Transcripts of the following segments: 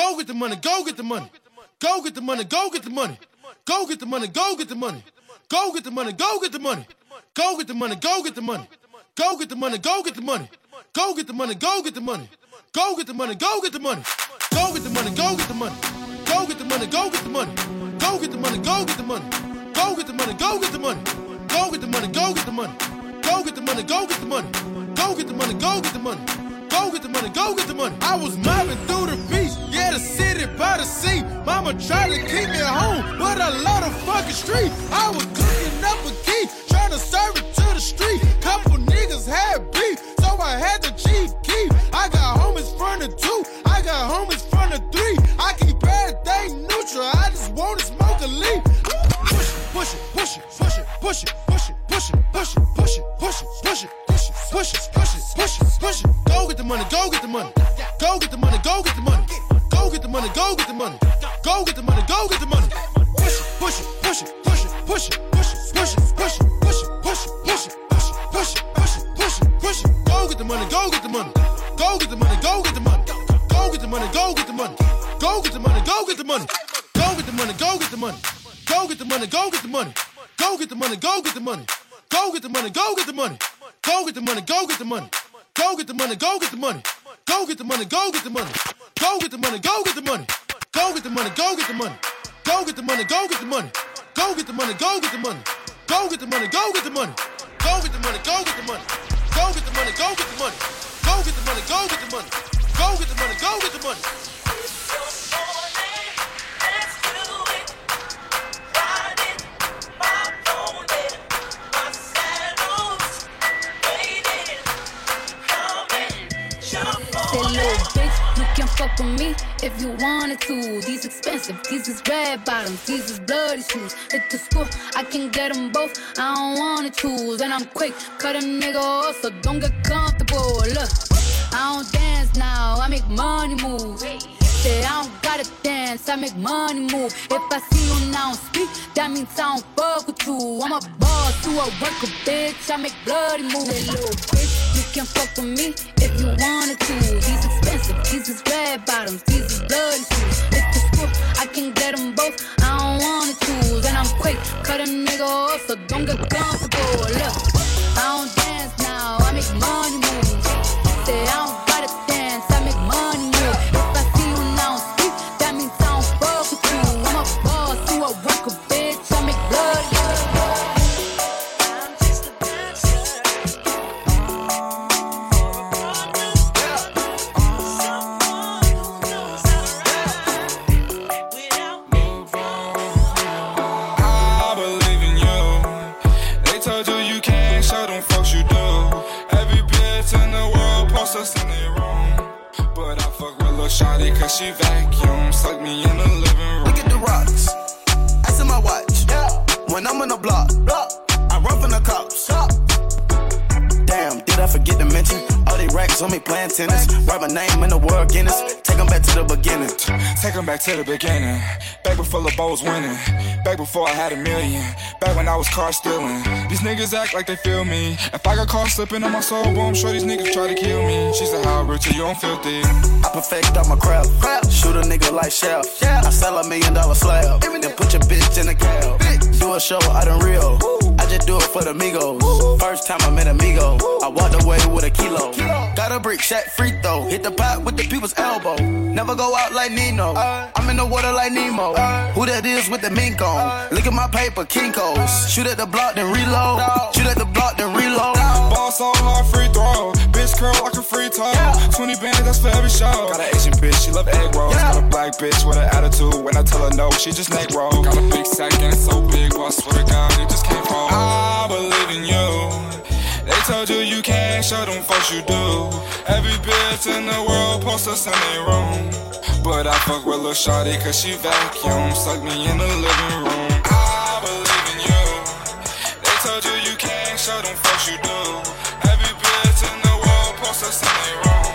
Go get the money, go get the money. Go get the money, go get the money. Go get the money, go get the money. Go get the money, go get the money. Go get the money, go get the money. Go get the money, go get the money. Go get the money, go get the money. Go get the money, go get the money. Go get the money, go get the money. Go get the money, go get the money. Go get the money, go get the money. Go get the money, go get the money. Go get the money, go get the money. Go get the money, go get the money. Go get the money, go get the money. Go get the money, go get the money. I was mobbing through the beach, yeah, the city by the sea. Mama tried to keep me home, but I love the fucking street. I was cooking up a key, trying to serve it to the street. Couple niggas had beef, so I had to cheap keep. I got homies from the 2, I got homies from the 3. I keep everything neutral, I just wanna smoke a leaf. Push it, push it, push it, push it, push it, push it, push it, push it, push it, push it, push it, push it, push it, push it, push it. Go get the money, go get the money. Go get the money, go get the money. Go get the money, go get the money. Go get the money, go get the money. Push it, push it, push it, push it, push it, push it, push it, push it, push it, push it, push it, push it, push it, push it, push it. Go get the money, go get the money. Go get the money, go get the money. Go get the money, go get the money. Go get the money, go get the money. Go get the money, go get the money. Go get the money, go get the money. Go get the money, go get the money. Go get the money, go get the money. Go get the money, go get the money. Go get the money, go get the money. Go get the money, go get the money. Go get the money, go get the money. Go get the money, go get the money. Go get the money, go get the money. Go get the money, go get the money. Go get the money, go get the money. Go get the money, go get the money. Go get the money, go get the money. Go get the money, go get the money. Go get the money, go get the money. Fuck with me if you wanted to. These expensive, these is red bottoms, these is bloody shoes. Hit the school, I can get them both, I don't wanna choose. And I'm quick, cut a nigga off, so don't get comfortable. Look, I don't dance now, I make money move. Say I don't gotta dance, I make money move. If I see you and I don't speak, that means I don't fuck with you. I'm a boss to a worker, bitch, I make bloody moves. Hey, little bitch, you can fuck with me if you wanted to. These expensive, these is red bottoms, these is bloody shoes. If the school, I can get them both, I don't wanna choose. And I'm quick, cut a nigga off, so don't get comfortable. Look, I don't dance now, I make money move. Say I don't gotta dance, I make money move. If I see you now speak, that means I don't fuck with you. I'm a boss, you a worker, bitch, I make bloody. Shawty, cause she vacuums, like me in the living room. I get the rocks, I see my watch. Yeah. When I'm on the block, I run from the cops. Stop. Damn, did I forget to mention? All they racks on me playing tennis. Write my name in the world Guinness. Take them back to the beginning. Take them back to the beginning. Back before LeBeau was winning. Back before I had a million. Back when I was car stealing. These niggas act like they feel me. If I got caught slipping on my soul, well, I'm sure these niggas try to kill me. She said, how rich are you? I'm filthy. I perfect all my craft. Shoot a nigga like Shell. I sell $1 million slab. Then put your bitch in the cab. Do a show out in Rio. I just do it for the Migos. First time I met Amigo, I walked away with a kilo. Got a brick, shot free throw. Hit the pot with the people's elbow. Never go out like Nino. I'm in the water like Nemo. Who that is with the mink on? Look at my paper, Kinko's. Shoot at the block, then reload. Shoot at the block, then reload. Boss all on free throw. Bitch curl like a free toe. 20 bands, that's for every show. Got an Asian bitch, she love egg rolls. Got a black bitch with an attitude. When I tell her no, she just neck roll. Got a big sack and it's so big, well, I swear to God, it just can't fall. I believe in you. They told you you can't show them folks you do. Every bitch in the world posts us in their room. But I fuck with Lil Shawty cause she vacuums. Suck me in the living room. I believe in you. They told you you can't show them folks you do. Every bitch in the world posts us in their room.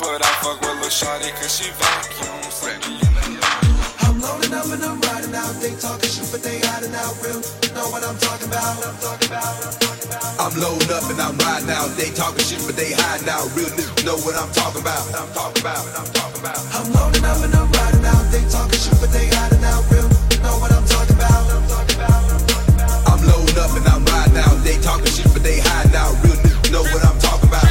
But I fuck with Lil Shawty cause she vacuums. Suck me in the living room. I'm loading up and I'm riding out. They talking shit but they hiding out real. No, I what I'm talking about. I'm loading up and I'm riding out. They talking shit, but they hiding out. Real niggas know what I'm talking about. I'm loading up and I'm riding out. They talking shit, but they hiding out. Real niggas know what I'm talking about. I'm loading up and I'm riding out. They talking shit, but they hiding out. Real niggas know what I'm talking about.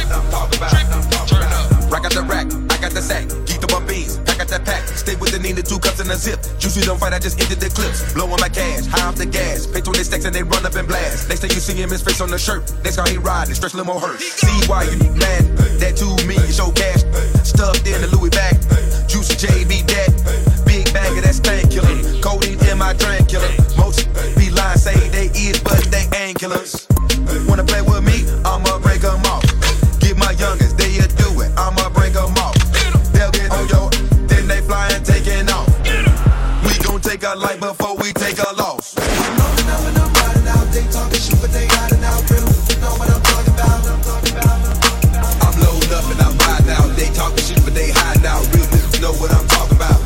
Rack out the rack, I got the sack. Geeked up on beans, pack out that pack. Stay with the Nina, 2 cups and a zip. Juicy don't fight, I just ended the clips. Blowing my cash, high off the gas. Pay 20 stacks and they run up and blast. Next thing you see him, his face on the shirt. Next car he riding, stretch limo hurt. See why you mad, that 2 million show cash. Stuffed in the Louis bag. Juicy J be dead. Big bag of that stank killer. Codeine in my drink killer. Most be lying, say they is, but they ain't killers. Wanna play with me? I'ma break them off. Get my youngest, they a do it, I'ma break them off. They'll get on your, then they fly and taking off. We gon' take our life before we take our loss. I'm loading up and I'm riding out, they talking shit but they hiding out. Real, you know what I'm talking about. I'm loading up and I'm riding out, they talking shit but they hiding out. Real, you know what I'm talking about.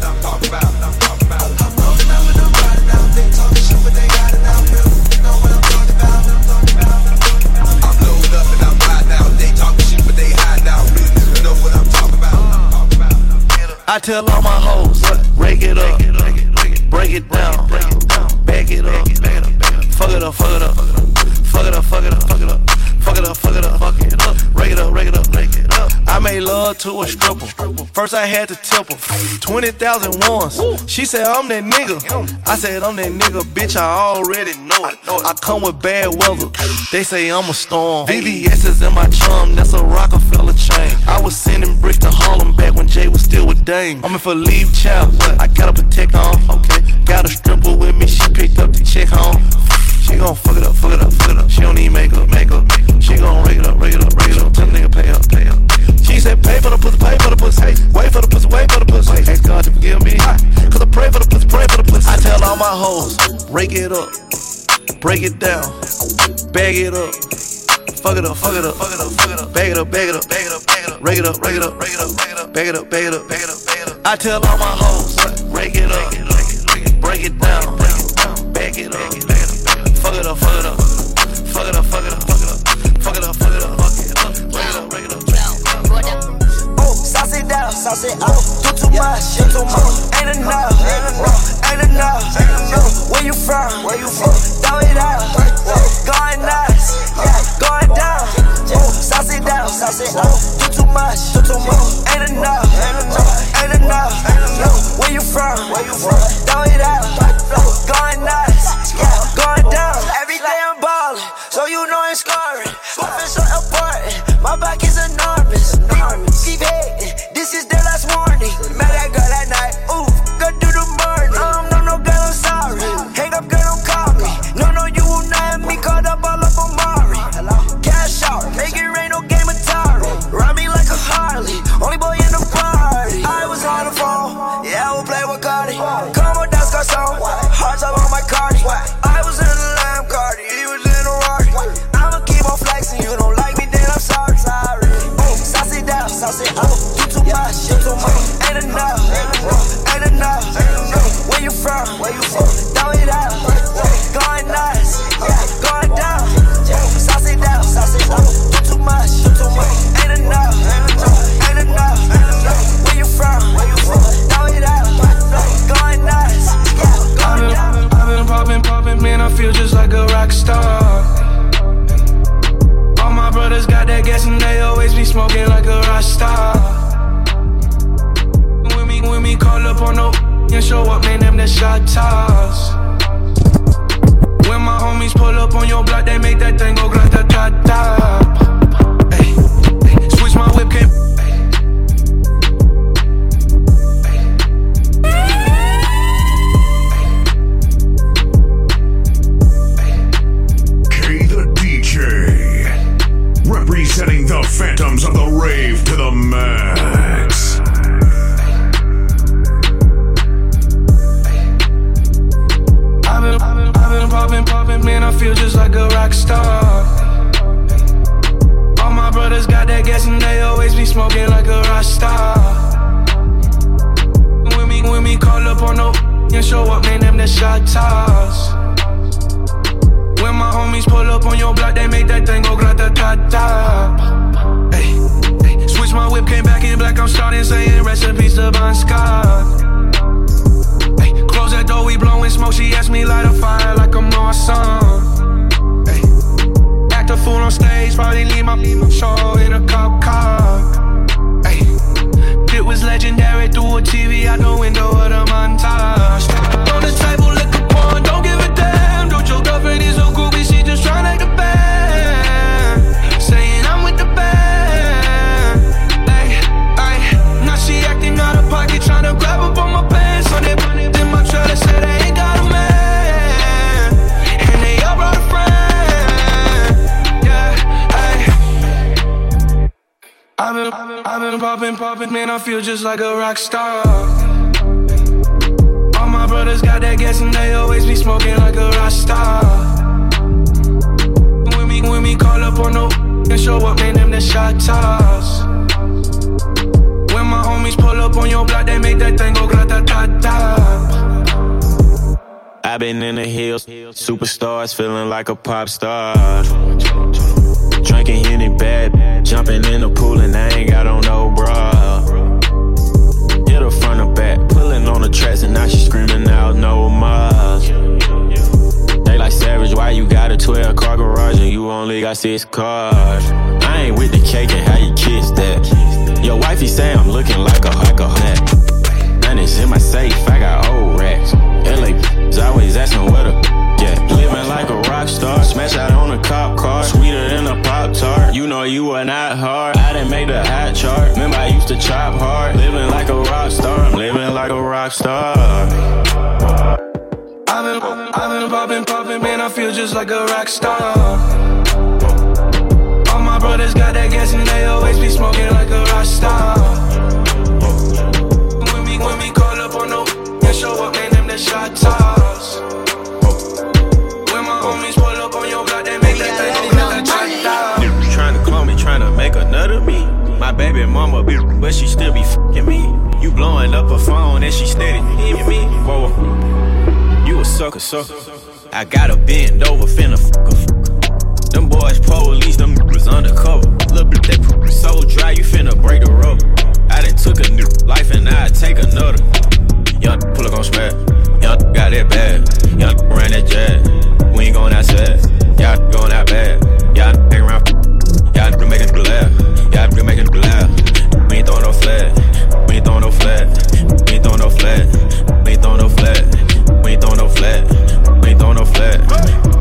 I'm loading up and I'm riding out, they talking shit but they hiding out. Real, you know what I'm talking about. I'm loading up and I'm riding out, they talking shit. They hide now, really know what I'm talking about. I tell all my hoes, break it up, break it down, back it up, fuck it up, fuck it up, fuck it up, fuck it up, fuck it up, fuck it up, fuck it up, fuck it up, break it up, break it up, break it up. I made love to a stripper. First I had to tip her 20,000 once. She said I'm that nigga. I said I'm that nigga, bitch. I already know it. I come with bad weather. They say I'm a storm. VVS is in my chum. That's a Rockefeller chain. I was sending bricks to Harlem back when Jay was still with Dame. I'm in for leave, child. I gotta protect on. Okay, got a stripper with me. She picked up the check home. She gon' fuck it up, fuck it up, fuck it up. She don't need makeup, makeup. She gon' rake it up, rake it up, rake it up. Tell the nigga pay up, pay up. She said pay for the pussy, pay for the pussy. Hey, wait for the pussy, wait for the pussy. Ask God to forgive me, cause I pray for the pussy, pray for the pussy. I tell all my hoes, break it up, break it down, bag it up, fuck it up, fuck it up, fuck it up, fuck it up, bag it up, bag it up, bag it up, bag it up, rake it up, rake it up, rake it up, bag it up, bag it up, bag it up, bag it up, bag it up. I tell all my hoes, break it up, break it down, bag it up. Fuck it up, fuck it up, fuck it up, fuck it up, fuck it up, fuck it up, fuck it up, fuck it up, break it up, break it up. Oh, sauce it down, sauce it out. Do too much, do too much. Ain't enough, ain't enough, ain't enough. Where you from? Where you from? Throw it out, going nuts, going down. Oh, sauce it down, sauce it out. Do too much, do too much. Ain't enough, ain't enough, ain't enough. Where you from? Where you from? Throw it out, going nuts, going down. So you know I'm scarring. Swimming so important. My back is enormous. Keep hating. This is their last warning. Met that girl at night. Ooh, go do the morning. No, girl, I'm sorry. Hang up, girl, don't call me. No, you will not have me caught up on Mari. Cash out. Make it rain, no game of Atari. Ride me like a Harley. Only boy in the party. I was on the phone. Yeah, I will play with Cardi. Come on, that's Carson. Hearts up on my Cardi. I was in the lamb Cardi. He was flexing, you don't like me, then I'm sorry. Oh, sauce it down, sauce it out. Do too much, do too much. Ain't enough, ain't enough, ain't enough. Where you from? Where you from? Throw it out, going nuts, going down. Sauce it down, sauce it out. Do too much, do too much. Ain't enough, ain't enough, ain't enough. Where you from? Where you from? Throw it out, going nuts, going down. I've been popping, man, I feel just like a rock star. My brothers got that gas and they always be smoking like a Rasta. When me call up on the and show up, man, them the shot toss. When my homies pull up on your block, they make that thing go grata ta ta. Hey, switch my whip, can't. Representing the phantoms of the rave to the max. I've been popping, man, I feel just like a rock star. All my brothers got that gas and they always be smoking like a Rasta. When me call up on the and show up, man, them the shot toss. Pull up on your block, they make that thing go grata-ta-ta. Hey, hey. Switch my whip, came back in black, I'm starting saying rest in peace to Bon Scott. Hey, close that door, we blowing smoke, she asked me light a fire like I'm on some. Hey, act a fool on stage, probably leave my show in a cop car. Hey, it was legendary, through a TV out the window of the montage. On the table, liquor porn, don't give a damn. Don't your girlfriend is so goofy, she just tryna get the band. Saying I'm with the band. Ay, ay, now she acting out of pocket, tryna grab up on my pants. On that bonnet in my trailer, said I ain't got a man. And they all brought a friend. Yeah, ay. I've been poppin', man, I feel just like a rock star. My brothers got that gas and they always be smoking like a Rasta. When we call up on the and show up, man, them the shot toss. When my homies pull up on your block, they make that thing go grata-ta-ta. I've been in the hills, superstars, feeling like a pop star. Drinking Henny bad, jumping in the pool and I ain't got on no bra. Hit her front or back, pulling on the tracks and now she screaming out no more. They like savage, why you got a 12 car garage and you only got 6 cars? I ain't with the cake and how you kiss that. Your wifey say I'm looking like a hat. Money's in my safe, I got old racks. LA's always asking where the yeah. Living like a rock star, smash out on a cop car, sweeter than a pop tart. You know you are not hard. I didn't make the hot chart. Remember I used to chop hard. Living like a rock star. I'm living like a rock star. I've been poppin', man. I feel just like a rock star. All my brothers got that gas and they always be smoking like a rock star. When we call up on the and show up, man, them the shot toss. Homies pull up on your block, they make that thing go grata-ta-ta. Niggas tryna clone me, tryna make another me. My baby mama, bitch, but she still be f***ing me. You blowing up her phone and she steady f***ing me. Whoa, you a sucker. I gotta bend over, finna f***er. Them boys police, them niggas undercover. Lil' bitch, that p*** so dry, you finna break the rubber. I done took a new life and I take another. Young pull up on smash. Young got that bag. Young ran that jazz. We ain't going outside, y'all going out bad. Y'all hang around, y'all be making the laugh. Y'all be making the laugh. We ain't throwing no flag, we ain't throwing no flag. We ain't throwing no flag, we ain't throwing no flag. We ain't throwing no flag, we ain't throwing no flag.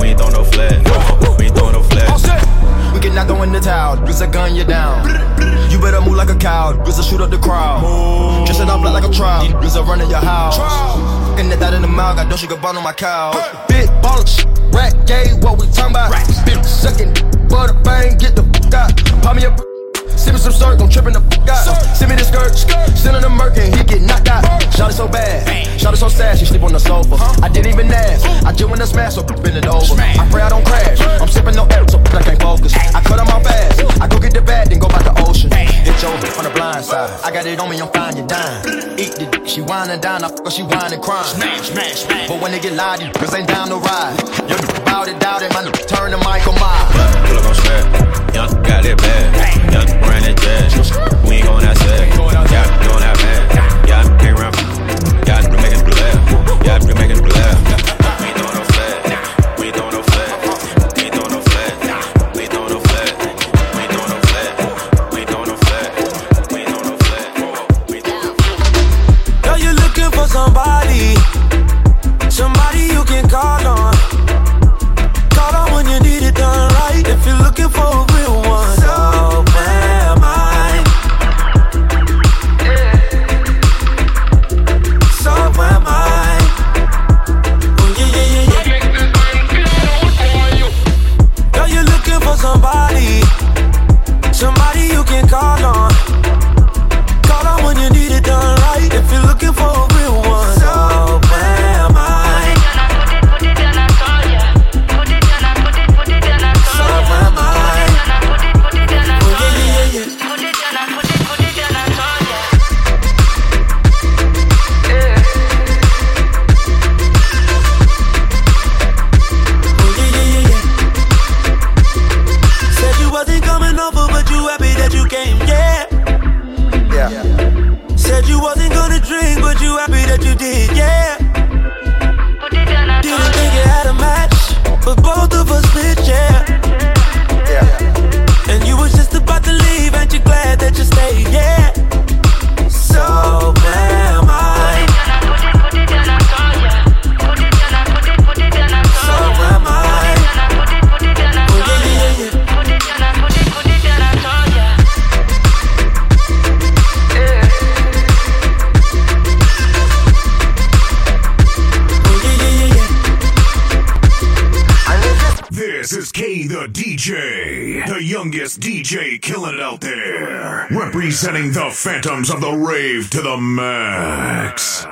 We ain't throwing no flag, we ain't throwing no flag. We get knocked on in the towel, Glizza gun you down. You better move like a cow, Glizza shoot up the crowd. Dress it up like a trial, Glizza running your house. Fucking that out in the mouth, got no sugar bun on my cow. Big baller shit. Rat gay, what we talking about? Bitch sucking, butter bang, get the f*** out. Pop me a send me some syrup, I'm tripping the f*** out. Send me the skirt, send her the murk and he get knocked out. Shot it so bad, shot it so sad, she sleep on the sofa. I didn't even ask, I just wanna smash, so bend it over. I pray I don't crash, I'm sipping no air, so I can't focus. I cut them off fast, I go get the bag, then go by the ocean. Hit your bitch on the blind side, I got it on me, I'm fine, you dime. Eat the dick, she whining down, I fuck her, she whining crying. Smash. But when they get loud, these cause ain't down to ride. Yo, doubt it, my nigga, turn the mic on mine. Pull up on strap, young got that bag. Young ran that jazz, we ain't going outside. Y'all going out bad, y'all can't run. Y'all be making blue laugh, y'all be making blue laugh. We ain't throwing no flag, we ain't throwing no flag. We ain't throwing no flag, we ain't throwing no flag. We ain't throwing no flag, we ain't throwing no flag. We ain't throwing no flag, we ain't throwing no flag. Yo, you looking for somebody you can call on. When you need it done right, if you're looking for a real one, so am I. DJ, the youngest DJ killing it out there, representing the Phantoms of the Rave to the max.